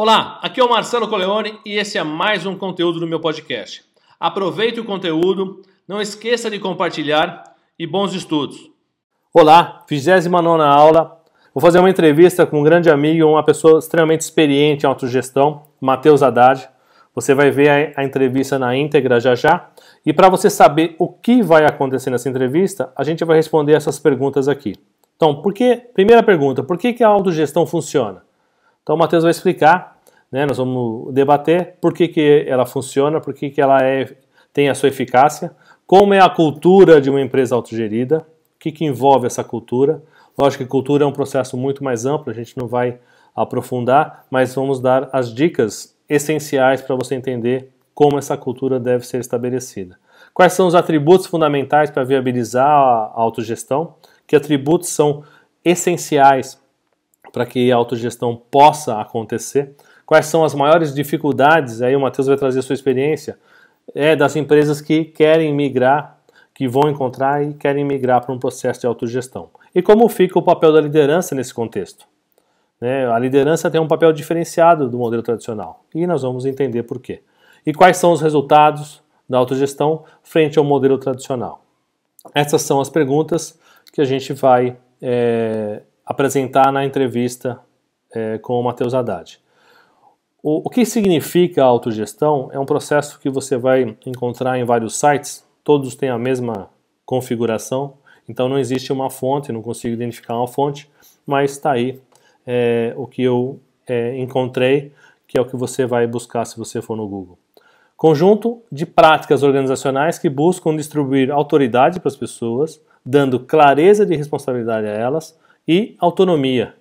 Olá, aqui é o Marcelo Coleone e esse é mais um conteúdo do meu podcast. Aproveite o conteúdo, não esqueça de compartilhar e bons estudos. Olá, 29ª aula. Vou fazer uma entrevista com um grande amigo, uma pessoa extremamente experiente em autogestão, Matheus Haddad. Você vai ver a entrevista na íntegra já já. E para você saber o que vai acontecer nessa entrevista, a gente vai responder essas perguntas aqui. Então, primeira pergunta, por que a autogestão funciona? Então o Matheus vai explicar, né, nós vamos debater por que ela funciona, por que ela tem a sua eficácia, como é a cultura de uma empresa autogerida, o que envolve essa cultura. Lógico que cultura é um processo muito mais amplo, a gente não vai aprofundar, mas vamos dar as dicas essenciais para você entender como essa cultura deve ser estabelecida. Quais são os atributos fundamentais para viabilizar a autogestão? Que atributos são essenciais para que a autogestão possa acontecer? Quais são as maiores dificuldades? Aí o Matheus vai trazer a sua experiência das empresas que querem migrar, que vão encontrar e querem migrar para um processo de autogestão. E como fica o papel da liderança nesse contexto? A liderança tem um papel diferenciado do modelo tradicional e nós vamos entender por quê. E quais são os resultados da autogestão frente ao modelo tradicional? Essas são as perguntas que a gente vai apresentar na entrevista com o Matheus Haddad. O que significa a autogestão é um processo que você vai encontrar em vários sites, todos têm a mesma configuração, então não existe uma fonte, não consigo identificar uma fonte, mas está aí o que eu encontrei, que é o que você vai buscar se você for no Google. Conjunto de práticas organizacionais que buscam distribuir autoridade para as pessoas, dando clareza de responsabilidade a elas e autonomia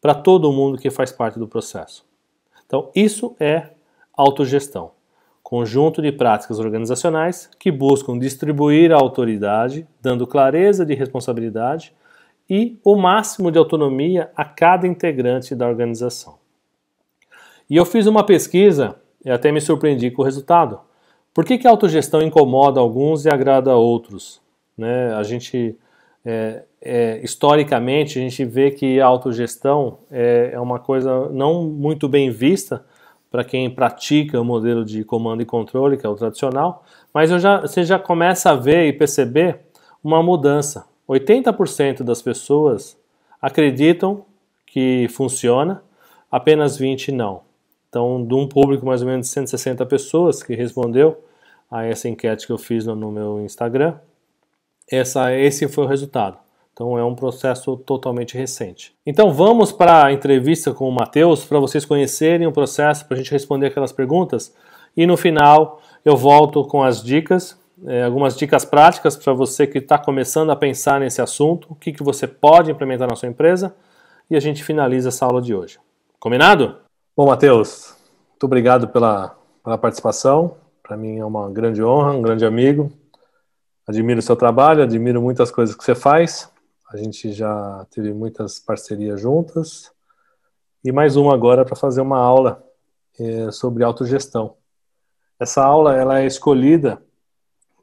para todo mundo que faz parte do processo. Então, isso é autogestão. Conjunto de práticas organizacionais que buscam distribuir a autoridade, dando clareza de responsabilidade e o máximo de autonomia a cada integrante da organização. E eu fiz uma pesquisa e até me surpreendi com o resultado. Por que a autogestão incomoda alguns e agrada a outros? A gente, historicamente, a gente vê que a autogestão é uma coisa não muito bem vista para quem pratica o modelo de comando e controle, que é o tradicional, mas você já começa a ver e perceber uma mudança. 80% das pessoas acreditam que funciona, apenas 20% não. Então, de um público mais ou menos de 160 pessoas que respondeu a essa enquete que eu fiz no meu Instagram, esse foi o resultado. Então é um processo totalmente recente. Então vamos para a entrevista com o Matheus, para vocês conhecerem o processo, para a gente responder aquelas perguntas. E no final eu volto com as dicas, algumas dicas práticas para você que está começando a pensar nesse assunto, o que você pode implementar na sua empresa. E a gente finaliza essa aula de hoje. Combinado? Bom, Matheus, muito obrigado pela participação. Para mim é uma grande honra, um grande amigo. Admiro o seu trabalho, admiro muitas coisas que você faz. A gente já teve muitas parcerias juntas. E mais uma agora para fazer uma aula sobre autogestão. Essa aula ela é escolhida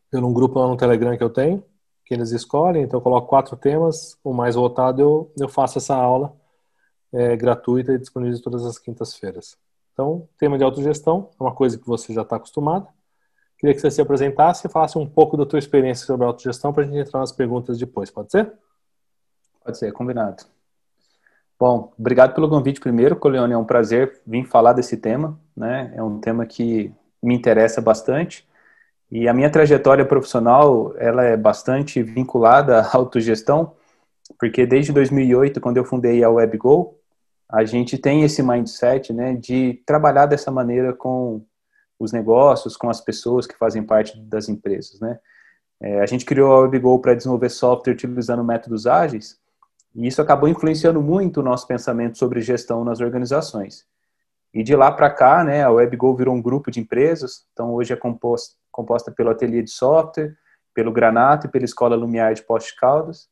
por um grupo lá no Telegram que eu tenho, que eles escolhem, então eu coloco 4 temas, o mais voltado eu faço essa aula gratuita e disponível todas as quintas-feiras. Então, o tema de autogestão é uma coisa que você já está acostumado. Queria que você se apresentasse e falasse um pouco da tua experiência sobre a autogestão para a gente entrar nas perguntas depois, pode ser? Pode ser, combinado. Bom, obrigado pelo convite primeiro, Coleone, é um prazer vir falar desse tema, né? É um tema que me interessa bastante e a minha trajetória profissional, ela é bastante vinculada à autogestão, porque desde 2008, quando eu fundei a WebGo, a gente tem esse mindset, né, de trabalhar dessa maneira com os negócios, com as pessoas que fazem parte das empresas, né? A gente criou a WebGo para desenvolver software utilizando métodos ágeis e isso acabou influenciando muito o nosso pensamento sobre gestão nas organizações. E de lá para cá, né, a WebGo virou um grupo de empresas, então hoje é composta pelo Ateliê de Software, pelo Granato e pela Escola Lumiar de Poços de Caldas.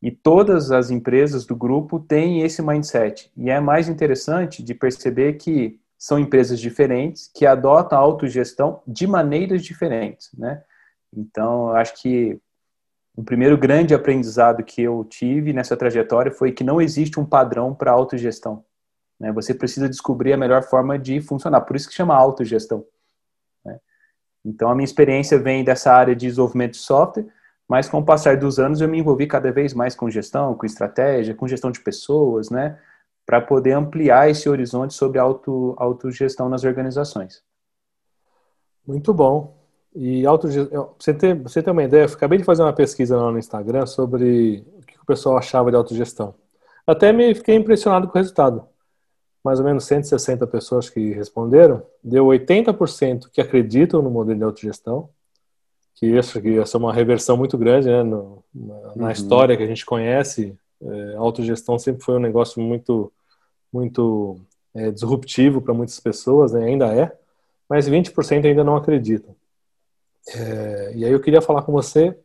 E todas as empresas do grupo têm esse mindset. E é mais interessante de perceber que são empresas diferentes que adotam a autogestão de maneiras diferentes, né? Então, acho que o primeiro grande aprendizado que eu tive nessa trajetória foi que não existe um padrão para autogestão. né? Você precisa descobrir a melhor forma de funcionar. Por isso que chama autogestão, né? Então, a minha experiência vem dessa área de desenvolvimento de software, mas com o passar dos anos eu me envolvi cada vez mais com gestão, com estratégia, com gestão de pessoas, né? Para poder ampliar esse horizonte sobre autogestão nas organizações. Muito bom. E autogestão, você tem uma ideia, eu acabei de fazer uma pesquisa lá no Instagram sobre o que o pessoal achava de autogestão. Até me fiquei impressionado com o resultado. Mais ou menos 160 pessoas que responderam, deu 80% que acreditam no modelo de autogestão, que acho que essa é uma reversão muito grande, né? Na história que a gente conhece, autogestão sempre foi um negócio muito disruptivo para muitas pessoas, né? Ainda é, mas 20% ainda não acreditam. E aí eu queria falar com você,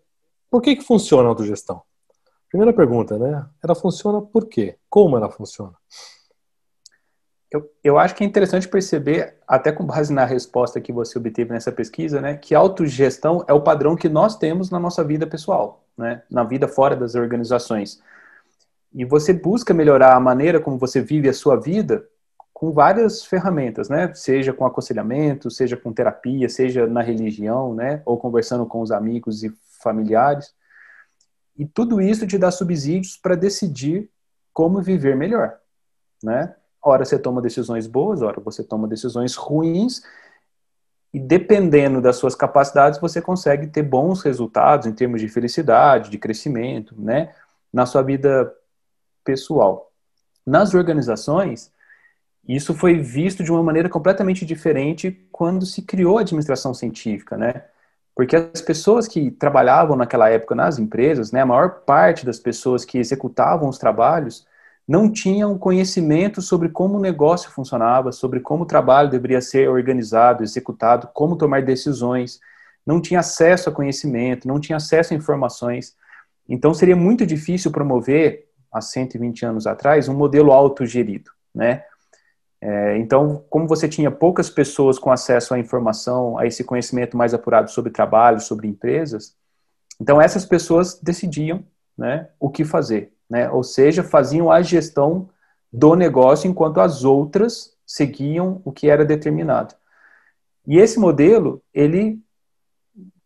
por que funciona a autogestão? Primeira pergunta, né? Ela funciona por quê? Como ela funciona? Eu acho que é interessante perceber, até com base na resposta que você obteve nessa pesquisa, né, que autogestão é o padrão que nós temos na nossa vida pessoal, né, na vida fora das organizações. E você busca melhorar a maneira como você vive a sua vida com várias ferramentas, né? Seja com aconselhamento, seja com terapia, seja na religião, né? Ou conversando com os amigos e familiares. E tudo isso te dá subsídios para decidir como viver melhor, né? Ora você toma decisões boas, ora você toma decisões ruins. E dependendo das suas capacidades, você consegue ter bons resultados em termos de felicidade, de crescimento, né? Na sua vida pessoal. Nas organizações, isso foi visto de uma maneira completamente diferente quando se criou a administração científica, né? Porque as pessoas que trabalhavam naquela época nas empresas, né, a maior parte das pessoas que executavam os trabalhos não tinham conhecimento sobre como o negócio funcionava, sobre como o trabalho deveria ser organizado, executado, como tomar decisões, não tinha acesso a conhecimento, não tinha acesso a informações. Então seria muito difícil promover, há 120 anos atrás, um modelo autogerido, né? Então, como você tinha poucas pessoas com acesso à informação, a esse conhecimento mais apurado sobre trabalho, sobre empresas, então essas pessoas decidiam, né, o que fazer, né? Ou seja, faziam a gestão do negócio enquanto as outras seguiam o que era determinado. E esse modelo, ele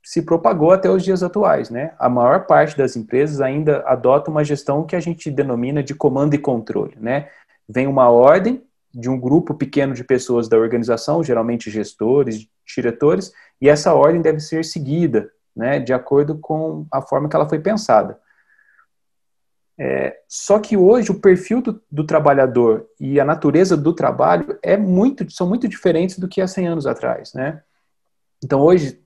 se propagou até os dias atuais, né? A maior parte das empresas ainda adota uma gestão que a gente denomina de comando e controle, né? Vem uma ordem de um grupo pequeno de pessoas da organização, geralmente gestores, diretores, e essa ordem deve ser seguida, né, de acordo com a forma que ela foi pensada. Só que hoje o perfil do trabalhador e a natureza do trabalho são muito diferentes do que há 100 anos atrás, né? Então hoje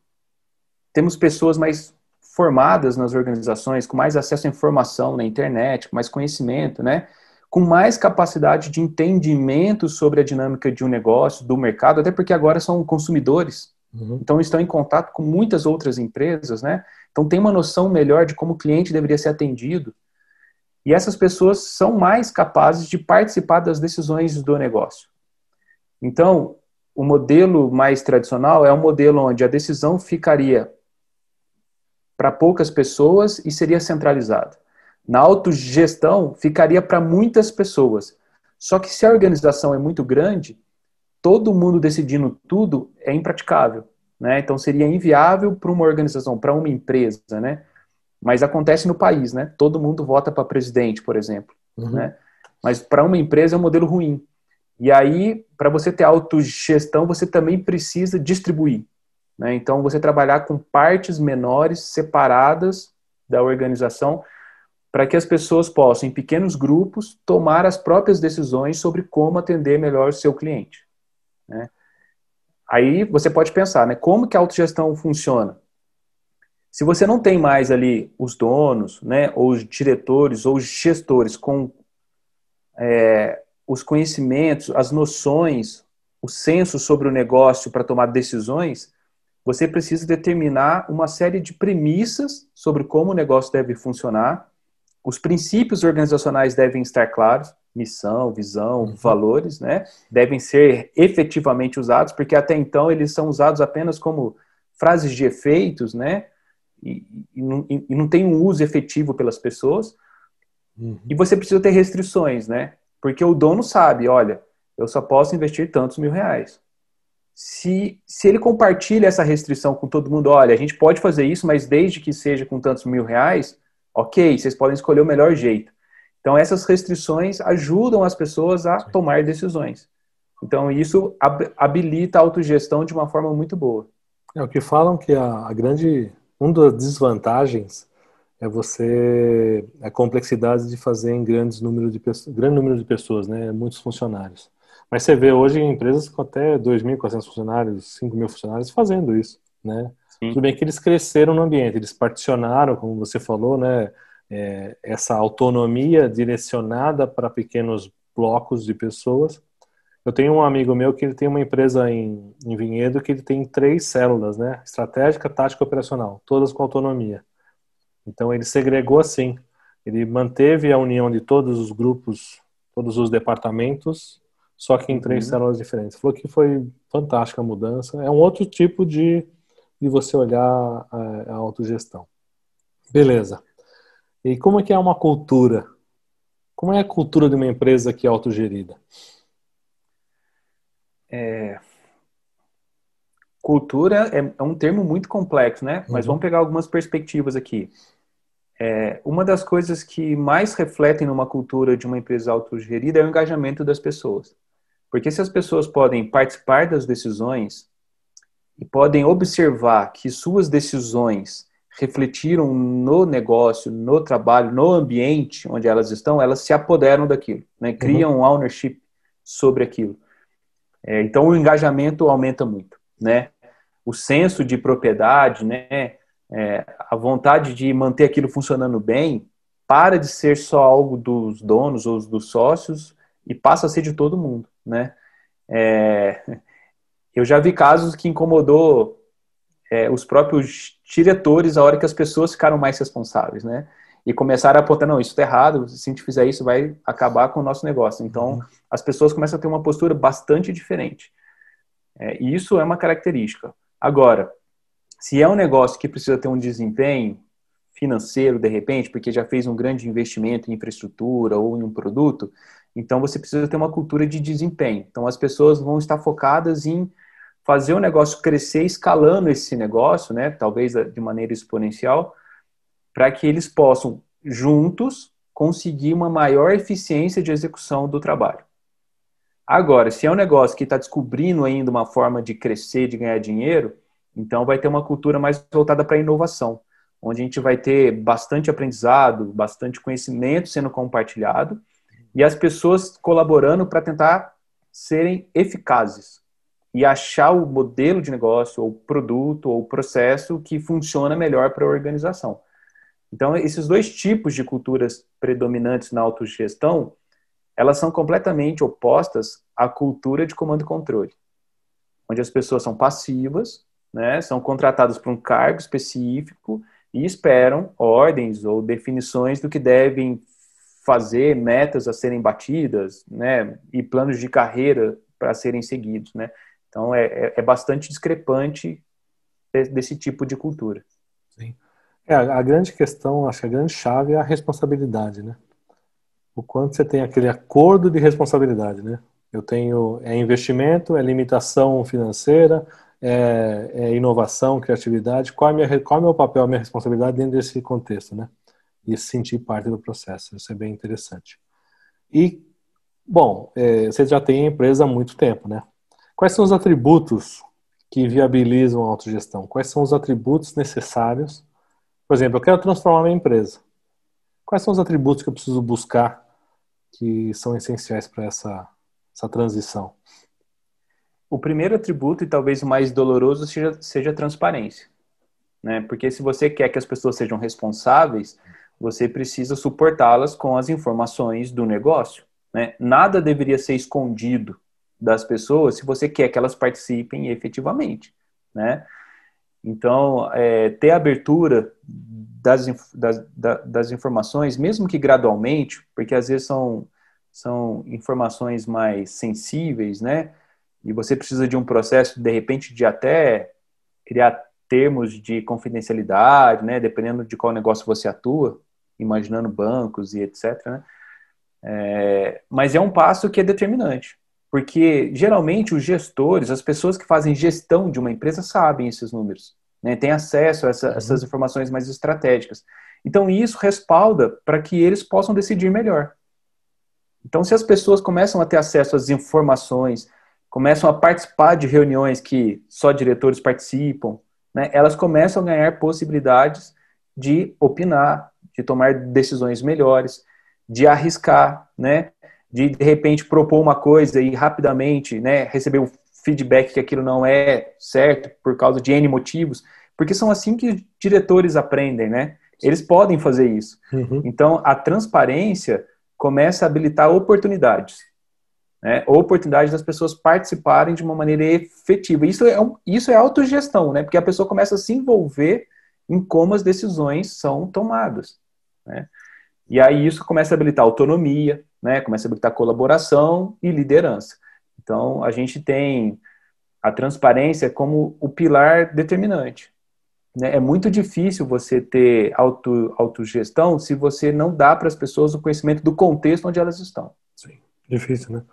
temos pessoas mais formadas nas organizações, com mais acesso à informação na internet, com mais conhecimento, né? Com mais capacidade de entendimento sobre a dinâmica de um negócio, do mercado, até porque agora são consumidores, então estão em contato com muitas outras empresas, né? Então tem uma noção melhor de como o cliente deveria ser atendido. E essas pessoas são mais capazes de participar das decisões do negócio. Então, o modelo mais tradicional é um modelo onde a decisão ficaria para poucas pessoas e seria centralizada. Na autogestão, ficaria para muitas pessoas. Só que se a organização é muito grande, todo mundo decidindo tudo é impraticável, né? Então, seria inviável para uma organização, para uma empresa, né? Mas acontece no país, né? Todo mundo vota para presidente, por exemplo, né? Mas para uma empresa é um modelo ruim. E aí, para você ter autogestão, você também precisa distribuir, né? Então, você trabalhar com partes menores, separadas da organização, para que as pessoas possam, em pequenos grupos, tomar as próprias decisões sobre como atender melhor o seu cliente, né? Aí você pode pensar, né, como que a autogestão funciona? Se você não tem mais ali os donos, né, ou os diretores, ou os gestores com os conhecimentos, as noções, o senso sobre o negócio para tomar decisões, você precisa determinar uma série de premissas sobre como o negócio deve funcionar. Os princípios organizacionais devem estar claros, missão, visão, valores, né? Devem ser efetivamente usados, porque até então eles são usados apenas como frases de efeitos, né? E não tem um uso efetivo pelas pessoas. E você precisa ter restrições, né? Porque o dono sabe, olha, eu só posso investir tantos mil reais. Se ele compartilha essa restrição com todo mundo, olha, a gente pode fazer isso, mas desde que seja com tantos mil reais, ok, vocês podem escolher o melhor jeito. Então, essas restrições ajudam as pessoas a tomar decisões. Então, isso habilita a autogestão de uma forma muito boa. É o que falam que uma das desvantagens é a complexidade de fazer em grande número de pessoas, né? Muitos funcionários. Mas você vê hoje empresas com até 2.400 funcionários, 5.000 funcionários fazendo isso, né? Sim. Tudo bem que eles cresceram no ambiente, eles particionaram, como você falou, né? Essa autonomia direcionada para pequenos blocos de pessoas. Eu tenho um amigo meu que ele tem uma empresa em Vinhedo que ele tem 3 células, né? Estratégica, tática e operacional, todas com autonomia. Então ele segregou assim, ele manteve a união de todos os grupos, todos os departamentos, só que em 3 células diferentes. Falou que foi fantástica a mudança. É um outro tipo de você olhar a autogestão. Beleza. E como é que é uma cultura? Como é a cultura de uma empresa que é autogerida? Cultura é um termo muito complexo, né? Uhum. Mas vamos pegar algumas perspectivas aqui. Uma das coisas que mais refletem numa cultura de uma empresa autogerida é o engajamento das pessoas. Porque se as pessoas podem participar das decisões e podem observar que suas decisões refletiram no negócio, no trabalho, no ambiente onde elas estão, elas se apoderam daquilo, né? Criam um ownership sobre aquilo. Então, o engajamento aumenta muito, né? O senso de propriedade, né? A vontade de manter aquilo funcionando bem para de ser só algo dos donos ou dos sócios e passa a ser de todo mundo, né? Eu já vi casos que incomodou os próprios diretores a hora que as pessoas ficaram mais responsáveis, né? E começaram a apontar, não, isso está errado, se a gente fizer isso vai acabar com o nosso negócio. Então, as pessoas começam a ter uma postura bastante diferente. E isso é uma característica. Agora, se é um negócio que precisa ter um desempenho financeiro, de repente, porque já fez um grande investimento em infraestrutura ou em um produto, então você precisa ter uma cultura de desempenho. Então, as pessoas vão estar focadas em fazer o negócio crescer, escalando esse negócio, né? Talvez de maneira exponencial, para que eles possam, juntos, conseguir uma maior eficiência de execução do trabalho. Agora, se é um negócio que está descobrindo ainda uma forma de crescer, de ganhar dinheiro, então vai ter uma cultura mais voltada para a inovação, onde a gente vai ter bastante aprendizado, bastante conhecimento sendo compartilhado e as pessoas colaborando para tentar serem eficazes e achar o modelo de negócio, ou produto, ou processo que funciona melhor para a organização. Então, esses dois tipos de culturas predominantes na autogestão, elas são completamente opostas à cultura de comando e controle, onde as pessoas são passivas, né, são contratadas para um cargo específico e esperam ordens ou definições do que devem fazer, metas a serem batidas, né, e planos de carreira para serem seguidos, né. Então, é bastante discrepante desse tipo de cultura. Sim. A grande questão, acho que a grande chave é a responsabilidade, né? O quanto você tem aquele acordo de responsabilidade, né? Eu tenho investimento, limitação financeira, inovação, criatividade. Qual é o meu papel, a minha responsabilidade dentro desse contexto, né? E sentir parte do processo, isso é bem interessante. E, bom, você já tem a empresa há muito tempo, né? Quais são os atributos que viabilizam a autogestão? Quais são os atributos necessários? Por exemplo, eu quero transformar minha empresa. Quais são os atributos que eu preciso buscar que são essenciais para essa transição? O primeiro atributo, e talvez o mais doloroso, seja a transparência, né? Porque se você quer que as pessoas sejam responsáveis, você precisa suportá-las com as informações do negócio, né? Nada deveria ser escondido das pessoas se você quer que elas participem efetivamente, né? Então, ter a abertura das informações, mesmo que gradualmente, porque às vezes são informações mais sensíveis, né? E você precisa de um processo, de repente, de até criar termos de confidencialidade, né? Dependendo de qual negócio você atua, imaginando bancos e etc, né? Mas é um passo que é determinante. Porque, geralmente, os gestores, as pessoas que fazem gestão de uma empresa sabem esses números, né? Tem acesso a essas informações mais estratégicas. Então, isso respalda para que eles possam decidir melhor. Então, se as pessoas começam a ter acesso às informações, começam a participar de reuniões que só diretores participam, né? Elas começam a ganhar possibilidades de opinar, de tomar decisões melhores, de arriscar, né? De repente, propor uma coisa e rapidamente, né, receber o feedback que aquilo não é certo por causa de N motivos, porque são assim que diretores aprendem, né? Eles podem fazer isso. Uhum. Então, a transparência começa a habilitar oportunidades, né? Oportunidades das pessoas participarem de uma maneira efetiva. Isso é autogestão, né? Porque a pessoa começa a se envolver em como as decisões são tomadas, né? E aí isso começa a habilitar autonomia, né? Começa a habilitar colaboração e liderança. Então, a gente tem a transparência como o pilar determinante, né? É muito difícil você ter autogestão se você não dá para as pessoas o conhecimento do contexto onde elas estão. Sim, difícil, né?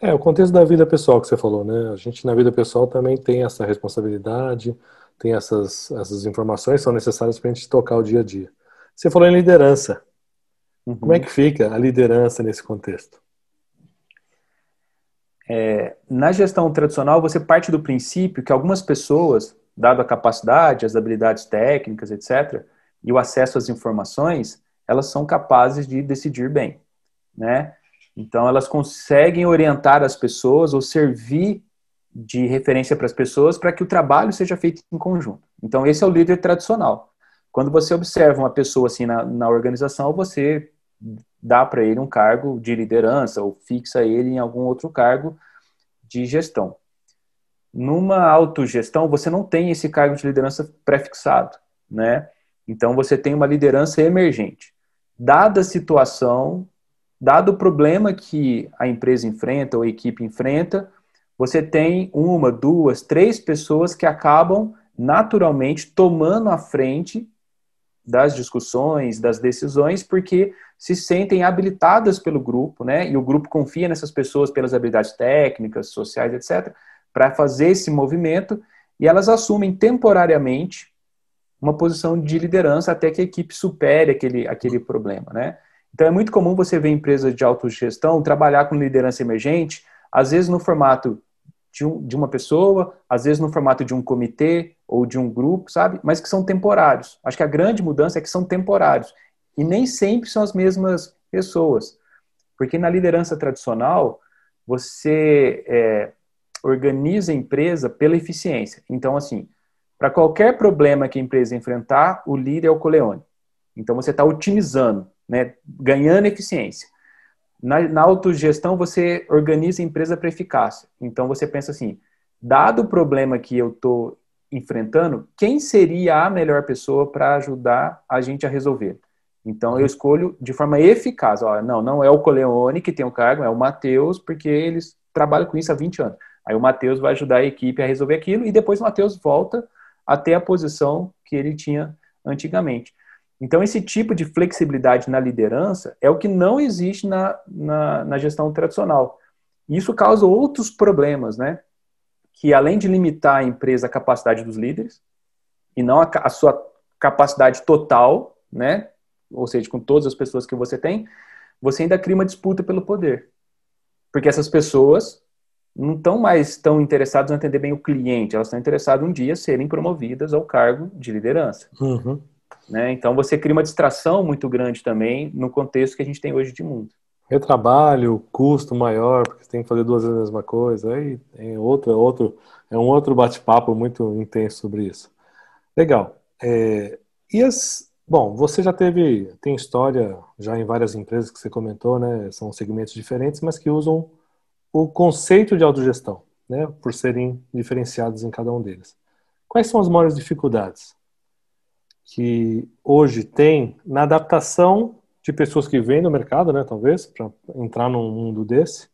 É, o contexto da vida pessoal que você falou, né? A gente, na vida pessoal, também tem essa responsabilidade, tem essas informações que são necessárias para a gente tocar o dia a dia. Você falou em liderança. Como é que fica a liderança nesse contexto? Na gestão tradicional, você parte do princípio que algumas pessoas, dado a capacidade, as habilidades técnicas, etc., e o acesso às informações, elas são capazes de decidir bem, né? Então, elas conseguem orientar as pessoas ou servir de referência para as pessoas para que o trabalho seja feito em conjunto. Então, esse é o líder tradicional. Quando você observa uma pessoa assim na organização, você dá para ele um cargo de liderança ou fixa ele em algum outro cargo de gestão. Numa autogestão, você não tem esse cargo de liderança pré-fixado, né? Então, você tem uma liderança emergente. Dada a situação, dado o problema que a empresa enfrenta ou a equipe enfrenta, você tem 1, 2, 3 pessoas que acabam naturalmente tomando a frente das discussões, das decisões, porque se sentem habilitadas pelo grupo, né? E o grupo confia nessas pessoas pelas habilidades técnicas, sociais, etc., para fazer esse movimento, e elas assumem temporariamente uma posição de liderança até que a equipe supere aquele problema, né? Então é muito comum você ver empresas de autogestão trabalhar com liderança emergente, às vezes no formato de uma pessoa, às vezes no formato de um comitê ou de um grupo, sabe? Mas que são temporários. Acho que a grande mudança é que são temporários. E nem sempre são as mesmas pessoas. Porque na liderança tradicional, você organiza a empresa pela eficiência. Então, assim, para qualquer problema que a empresa enfrentar, o líder é o Coleone. Então, você está otimizando, né? Ganhando eficiência. Na autogestão, você organiza a empresa para eficácia. Então, você pensa assim, dado o problema que eu estou enfrentando, quem seria a melhor pessoa para ajudar a gente a resolver? Então, eu escolho de forma eficaz. Ó, não é o Coleone que tem o cargo, é o Matheus, porque eles trabalham com isso há 20 anos. Aí o Matheus vai ajudar a equipe a resolver aquilo e depois o Matheus volta até a posição que ele tinha antigamente. Então, esse tipo de flexibilidade na liderança é o que não existe na gestão tradicional. Isso causa outros problemas, né? Que além de limitar a empresa à capacidade dos líderes, e não a sua capacidade total, né? Ou seja, com todas as pessoas que você tem, você ainda cria uma disputa pelo poder. Porque essas pessoas não estão mais tão interessadas em atender bem o cliente, elas estão interessadas um dia serem promovidas ao cargo de liderança. Uhum. Né? Então, você cria uma distração muito grande também no contexto que a gente tem hoje de mundo. Retrabalho, custo maior, porque você tem que fazer 2 vezes a mesma coisa. Aí é um outro bate-papo muito intenso sobre isso. Legal. Bom, você já tem história já em várias empresas que você comentou, né? São segmentos diferentes, mas que usam o conceito de autogestão, né? Por serem diferenciados em cada um deles. Quais são as maiores dificuldades que hoje tem na adaptação de pessoas que vêm no mercado, né, talvez, para entrar num mundo desse,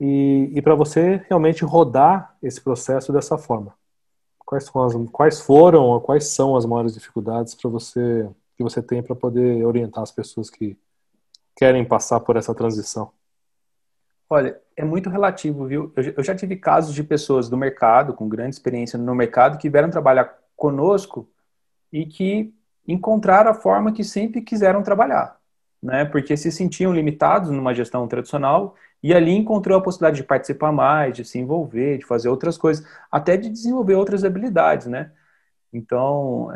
e para você realmente rodar esse processo dessa forma? Quais são as maiores dificuldades que você tem para poder orientar as pessoas que querem passar por essa transição? Olha, é muito relativo, viu? Eu já tive casos de pessoas do mercado, com grande experiência no mercado, que vieram trabalhar conosco e que encontraram a forma que sempre quiseram trabalhar, né? Porque se sentiam limitados numa gestão tradicional e ali encontrou a possibilidade de participar mais, de se envolver, de fazer outras coisas, até de desenvolver outras habilidades, né? Então,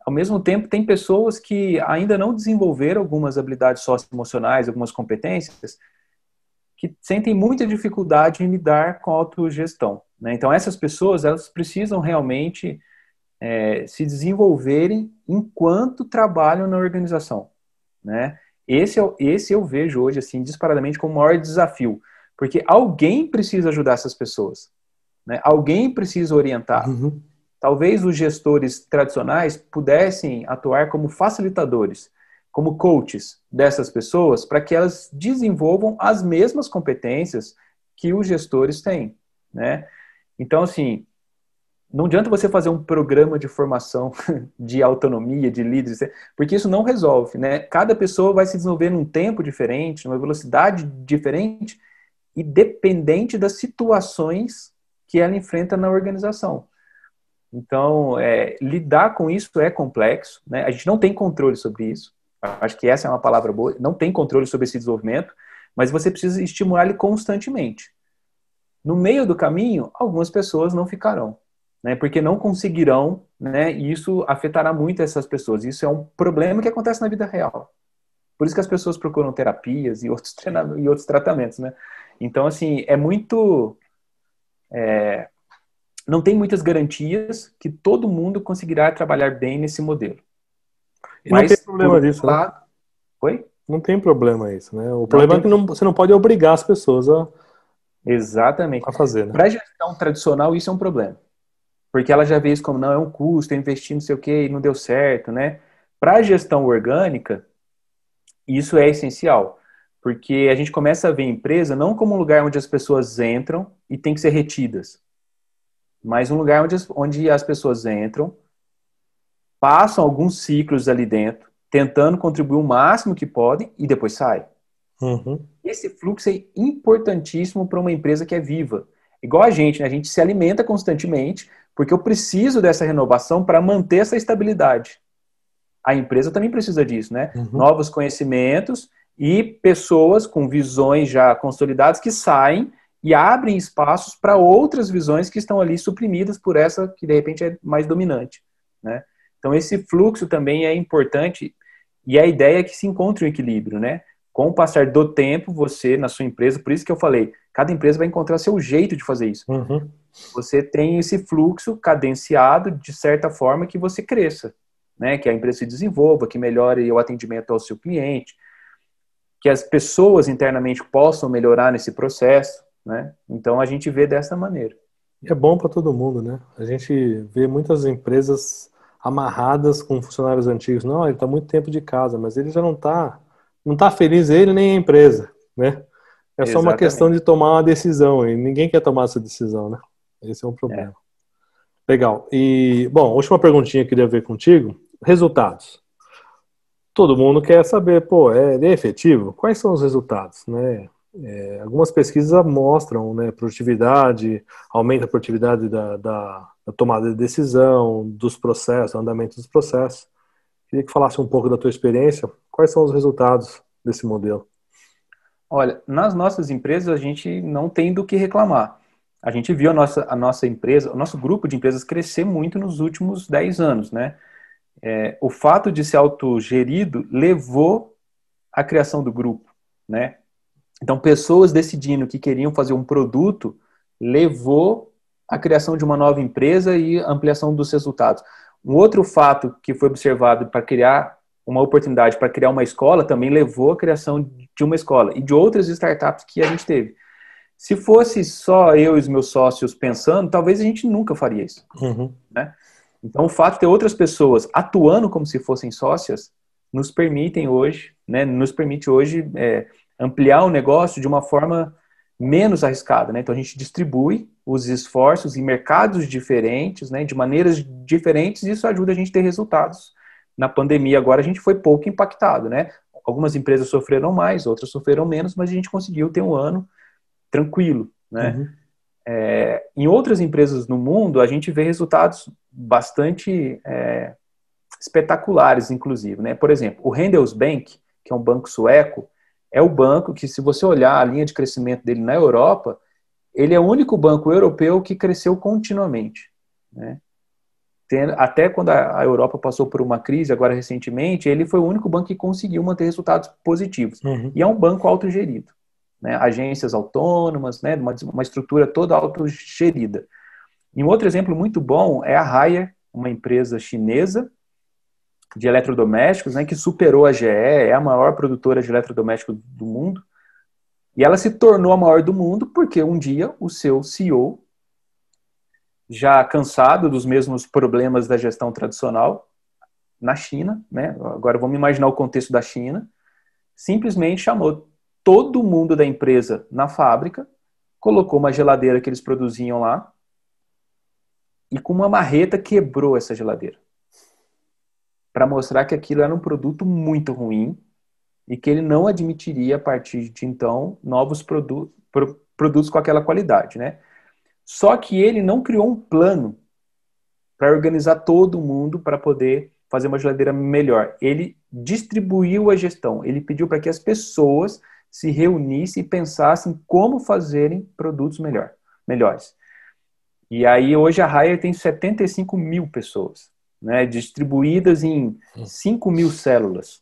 ao mesmo tempo, tem pessoas que ainda não desenvolveram algumas habilidades socioemocionais, algumas competências, que sentem muita dificuldade em lidar com a autogestão, né? Então, essas pessoas, elas precisam realmente se desenvolverem enquanto trabalham na organização, né? Esse eu vejo hoje, assim, disparadamente como o maior desafio, porque alguém precisa ajudar essas pessoas, né? Alguém precisa orientar. Uhum. Talvez os gestores tradicionais pudessem atuar como facilitadores, como coaches dessas pessoas, para que elas desenvolvam as mesmas competências que os gestores têm, né? Então, assim, não adianta você fazer um programa de formação de autonomia, de líderes, porque isso não resolve, né? Cada pessoa vai se desenvolver num tempo diferente, numa velocidade diferente e dependente das situações que ela enfrenta na organização. Então, lidar com isso é complexo, né? A gente não tem controle sobre isso. Acho que essa é uma palavra boa. Não tem controle sobre esse desenvolvimento, mas você precisa estimular ele constantemente. No meio do caminho, algumas pessoas não ficarão, né? Porque não conseguirão, né? E isso afetará muito essas pessoas. Isso é um problema que acontece na vida real. Por isso que as pessoas procuram terapias e outros treinamentos, e outros tratamentos, né? Então, assim, é muito... não tem muitas garantias que todo mundo conseguirá trabalhar bem nesse modelo. E mas, não tem problema disso, né? Oi? Não tem problema isso, né? O problema é que você não pode obrigar as pessoas a... Exatamente. A fazer, né? Para a gestão tradicional, isso é um problema. Porque ela já vê isso como, não, é um custo, eu investi não sei o quê e não deu certo, né? Para a gestão orgânica, isso é essencial. Porque a gente começa a ver a empresa não como um lugar onde as pessoas entram e tem que ser retidas. Mas um lugar onde as pessoas entram, passam alguns ciclos ali dentro, tentando contribuir o máximo que podem e depois saem. Uhum. Esse fluxo é importantíssimo para uma empresa que é viva. Igual a gente, né? A gente se alimenta constantemente, porque eu preciso dessa renovação para manter essa estabilidade. A empresa também precisa disso, né? Uhum. Novos conhecimentos e pessoas com visões já consolidadas que saem e abrem espaços para outras visões que estão ali suprimidas por essa que, de repente, é mais dominante, né? Então, esse fluxo também é importante e a ideia é que se encontre um equilíbrio, né? Com o passar do tempo, você, na sua empresa, por isso que eu falei, cada empresa vai encontrar seu jeito de fazer isso. Uhum. Você tem esse fluxo cadenciado, de certa forma, que você cresça, né? Que a empresa se desenvolva, que melhore o atendimento ao seu cliente, que as pessoas internamente possam melhorar nesse processo, né? Então, a gente vê dessa maneira. É bom para todo mundo, né? A gente vê muitas empresas amarradas com funcionários antigos. Não, ele está muito tempo de casa, mas ele já não tá feliz, ele nem a empresa, né? É só Exatamente. Uma questão de tomar uma decisão, e ninguém quer tomar essa decisão, né? Esse é um problema. Legal. E, bom, última perguntinha que eu queria ver contigo. Resultados. Todo mundo quer saber, pô, ele é efetivo? Quais são os resultados, né? Algumas pesquisas mostram, né, produtividade, aumenta a produtividade da tomada de decisão, dos processos, do andamento dos processos. Queria que falasse um pouco da tua experiência. Quais são os resultados desse modelo? Olha, nas nossas empresas a gente não tem do que reclamar. A gente viu a nossa empresa, o nosso grupo de empresas crescer muito nos últimos 10 anos, né? O fato de ser autogerido levou à criação do grupo, né? Então, pessoas decidindo que queriam fazer um produto levou à criação de uma nova empresa e ampliação dos resultados. Um outro fato que foi observado para criar uma oportunidade para criar uma escola também levou à criação de uma escola e de outras startups que a gente teve. Se fosse só eu e os meus sócios pensando, talvez a gente nunca faria isso. Uhum. Né? Então, o fato de ter outras pessoas atuando como se fossem sócias nos permite hoje ampliar o negócio de uma forma menos arriscada, né? Então, a gente distribui os esforços em mercados diferentes, né? De maneiras diferentes, e isso ajuda a gente a ter resultados. Na pandemia, agora, a gente foi pouco impactado, né? Algumas empresas sofreram mais, outras sofreram menos, mas a gente conseguiu ter um ano tranquilo, né? Uhum. Em outras empresas no mundo, a gente vê resultados bastante espetaculares, inclusive, né? Por exemplo, o Handelsbank, que é um banco sueco, é o banco que, se você olhar a linha de crescimento dele na Europa, ele é o único banco europeu que cresceu continuamente, né? Até quando a Europa passou por uma crise, agora recentemente, ele foi o único banco que conseguiu manter resultados positivos. Uhum. E é um banco autogerido, né? Agências autônomas, né? Uma estrutura toda autogerida. E um outro exemplo muito bom é a Haier, uma empresa chinesa de eletrodomésticos, né? Que superou a GE, é a maior produtora de eletrodomésticos do mundo. E ela se tornou a maior do mundo porque um dia o seu CEO, já cansado dos mesmos problemas da gestão tradicional na China, né? Agora vamos imaginar o contexto da China, simplesmente chamou todo mundo da empresa na fábrica, colocou uma geladeira que eles produziam lá e com uma marreta quebrou essa geladeira para mostrar que aquilo era um produto muito ruim e que ele não admitiria, a partir de então, novos produtos com aquela qualidade, né? Só que ele não criou um plano para organizar todo mundo para poder fazer uma geladeira melhor. Ele distribuiu a gestão. Ele pediu para que as pessoas se reunissem e pensassem como fazerem produtos melhores. E aí hoje a Haier tem 75 mil pessoas, né, distribuídas em 5 mil células.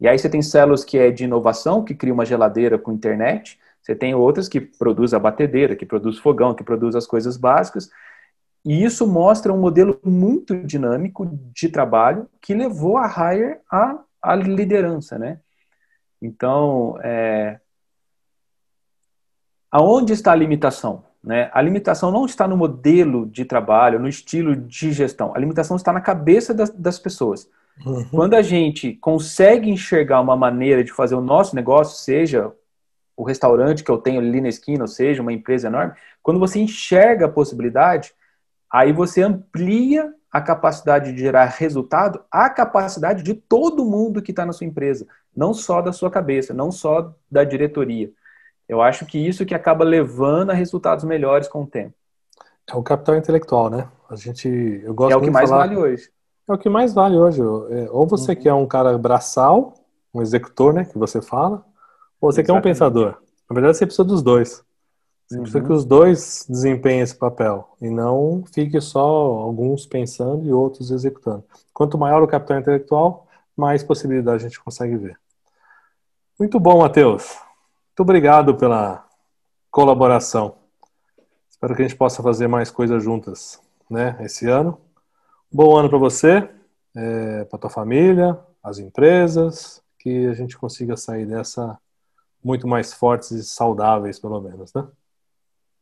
E aí você tem células que é de inovação, que cria uma geladeira com internet. Você tem outras que produz a batedeira, que produz fogão, que produz as coisas básicas. E isso mostra um modelo muito dinâmico de trabalho que levou a Haier à liderança, né? Então, aonde está a limitação, né? A limitação não está no modelo de trabalho, no estilo de gestão. A limitação está na cabeça das pessoas. Uhum. Quando a gente consegue enxergar uma maneira de fazer o nosso negócio, seja o restaurante que eu tenho ali na esquina, ou seja, uma empresa enorme, quando você enxerga a possibilidade, aí você amplia a capacidade de gerar resultado, a capacidade de todo mundo que está na sua empresa, não só da sua cabeça, não só da diretoria. Eu acho que isso que acaba levando a resultados melhores com o tempo. É o capital intelectual, né? Eu gosto muito de falar... É o que mais vale hoje. É o que mais vale hoje. Ou você quer um cara braçal, um executor, né, que você fala, ou você quer um pensador. Na verdade, você precisa dos dois. Você precisa que os dois desempenhem esse papel. E não fique só alguns pensando e outros executando. Quanto maior o capital intelectual, mais possibilidade a gente consegue ver. Muito bom, Matheus. Muito obrigado pela colaboração. Espero que a gente possa fazer mais coisas juntas, né, esse ano. Bom ano para você, para tua família, as empresas, que a gente consiga sair dessa muito mais fortes e saudáveis, pelo menos, né?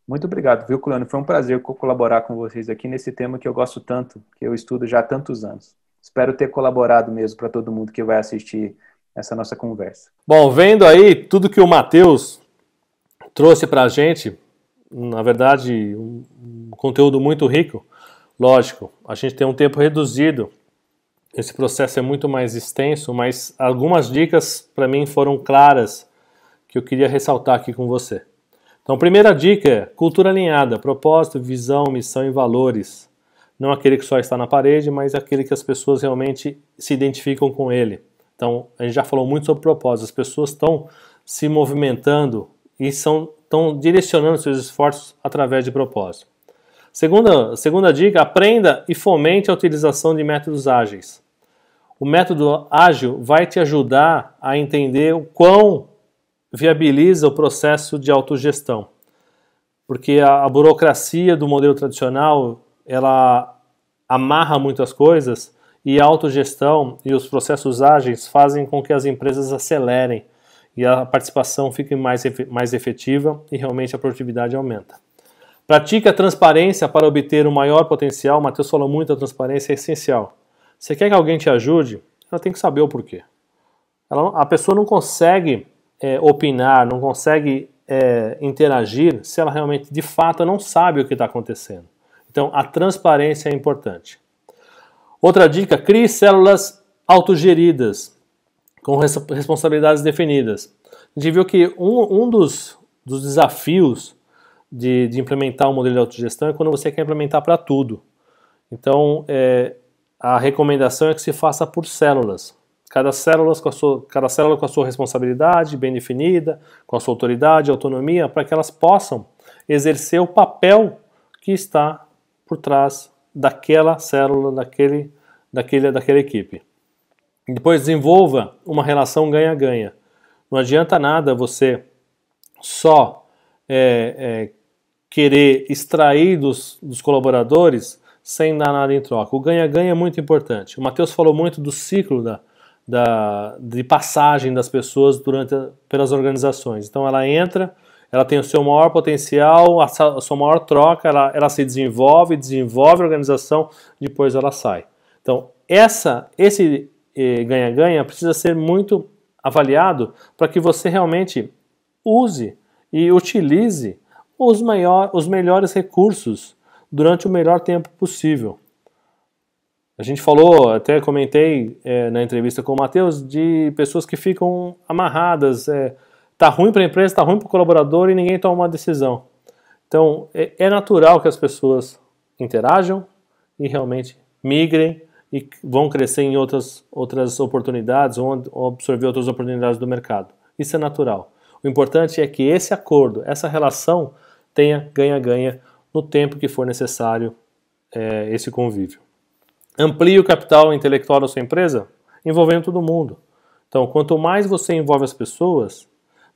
Muito obrigado, viu, Coleone? Foi um prazer colaborar com vocês aqui nesse tema que eu gosto tanto, que eu estudo já há tantos anos. Espero ter colaborado mesmo para todo mundo que vai assistir essa nossa conversa. Bom, vendo aí tudo que o Matheus trouxe para a gente, na verdade, um conteúdo muito rico. Lógico, a gente tem um tempo reduzido, esse processo é muito mais extenso, mas algumas dicas para mim foram claras que eu queria ressaltar aqui com você. Então, primeira dica é cultura alinhada, propósito, visão, missão e valores. Não aquele que só está na parede, mas aquele que as pessoas realmente se identificam com ele. Então, a gente já falou muito sobre propósito, as pessoas estão se movimentando e estão direcionando seus esforços através de propósito. Segunda dica, aprenda e fomente a utilização de métodos ágeis. O método ágil vai te ajudar a entender o quão viabiliza o processo de autogestão, porque a burocracia do modelo tradicional, ela amarra muitas coisas, e a autogestão e os processos ágeis fazem com que as empresas acelerem e a participação fique mais efetiva e realmente a produtividade aumenta. Pratique a transparência para obter o maior potencial. O Matheus falou muito, a transparência é essencial. Você quer que alguém te ajude? Ela tem que saber o porquê. A pessoa não consegue opinar, não consegue interagir se ela realmente, de fato, não sabe o que está acontecendo. Então, a transparência é importante. Outra dica, crie células autogeridas. com responsabilidades definidas. A gente viu que um dos desafios de implementar um modelo de autogestão é quando você quer implementar para tudo. Então, a recomendação é que se faça por células. Cada célula com a sua responsabilidade bem definida, com a sua autoridade, autonomia, para que elas possam exercer o papel que está por trás daquela célula, daquela equipe. E depois desenvolva uma relação ganha-ganha. Não adianta nada você só querer extrair dos colaboradores sem dar nada em troca. O ganha-ganha é muito importante. O Matheus falou muito do ciclo de passagem das pessoas pelas organizações. Então ela entra, ela tem o seu maior potencial, a sua maior troca, ela se desenvolve a organização, depois ela sai. Então esse ganha-ganha precisa ser muito avaliado para que você realmente use e utilize os melhores recursos durante o melhor tempo possível. A gente falou, até comentei na entrevista com o Matheus, de pessoas que ficam amarradas. Tá ruim para a empresa, tá ruim para o colaborador e ninguém toma uma decisão. Então, é natural que as pessoas interajam e realmente migrem e vão crescer em outras oportunidades ou absorver outras oportunidades do mercado. Isso é natural. O importante é que esse acordo, essa relação, tenha ganha-ganha no tempo que for necessário esse convívio. Amplie o capital intelectual da sua empresa envolvendo todo mundo. Então, quanto mais você envolve as pessoas,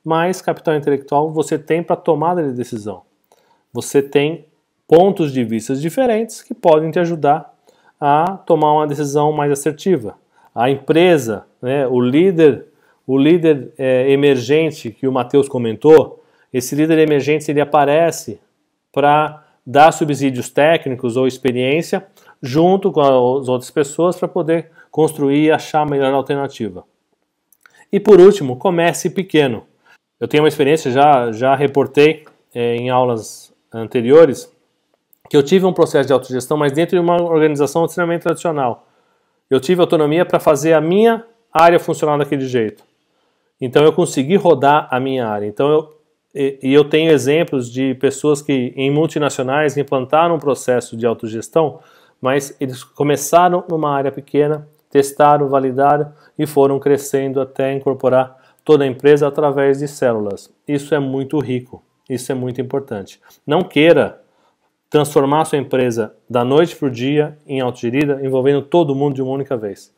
mais capital intelectual você tem para tomada de decisão. Você tem pontos de vista diferentes que podem te ajudar a tomar uma decisão mais assertiva. A empresa, né, o líder emergente que o Matheus comentou, esse líder emergente ele aparece para dar subsídios técnicos ou experiência junto com as outras pessoas para poder construir e achar a melhor alternativa. E por último, comece pequeno. Eu tenho uma experiência, já reportei em aulas anteriores, que eu tive um processo de autogestão, mas dentro de uma organização extremamente tradicional. Eu tive autonomia para fazer a minha área funcionar daquele jeito. Então eu consegui rodar a minha área. Então eu tenho exemplos de pessoas que em multinacionais implantaram um processo de autogestão, mas eles começaram numa área pequena, testaram, validaram e foram crescendo até incorporar toda a empresa através de células. Isso é muito rico, isso é muito importante. Não queira transformar a sua empresa da noite para o dia em autogerida, envolvendo todo mundo de uma única vez.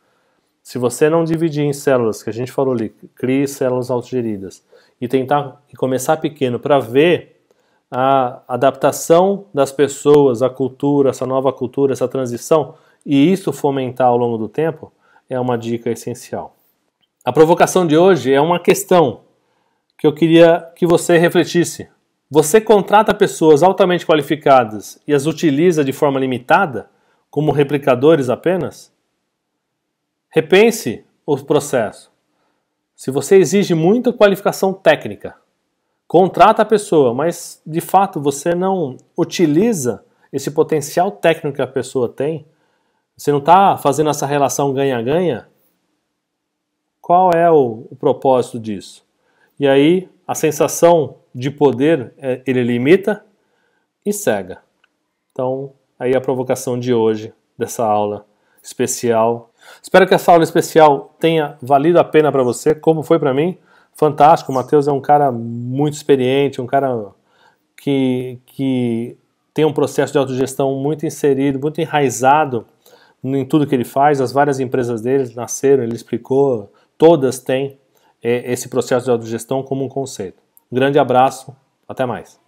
Se você não dividir em células, que a gente falou ali, crie células autogeridas e tentar começar pequeno para ver a adaptação das pessoas, a cultura, essa nova cultura, essa transição, e isso fomentar ao longo do tempo, é uma dica essencial. A provocação de hoje é uma questão que eu queria que você refletisse. Você contrata pessoas altamente qualificadas e as utiliza de forma limitada, como replicadores apenas? Repense o processo. Se você exige muita qualificação técnica, contrata a pessoa, mas de fato você não utiliza esse potencial técnico que a pessoa tem, você não está fazendo essa relação ganha-ganha, qual é o propósito disso? E aí a sensação de poder, ele limita e cega. Então, aí a provocação de hoje, dessa aula especial. Espero que essa aula especial tenha valido a pena para você, como foi para mim. Fantástico, o Matheus é um cara muito experiente, um cara que tem um processo de autogestão muito inserido, muito enraizado em tudo que ele faz. As várias empresas dele nasceram, ele explicou, todas têm esse processo de autogestão como um conceito. Um grande abraço, até mais.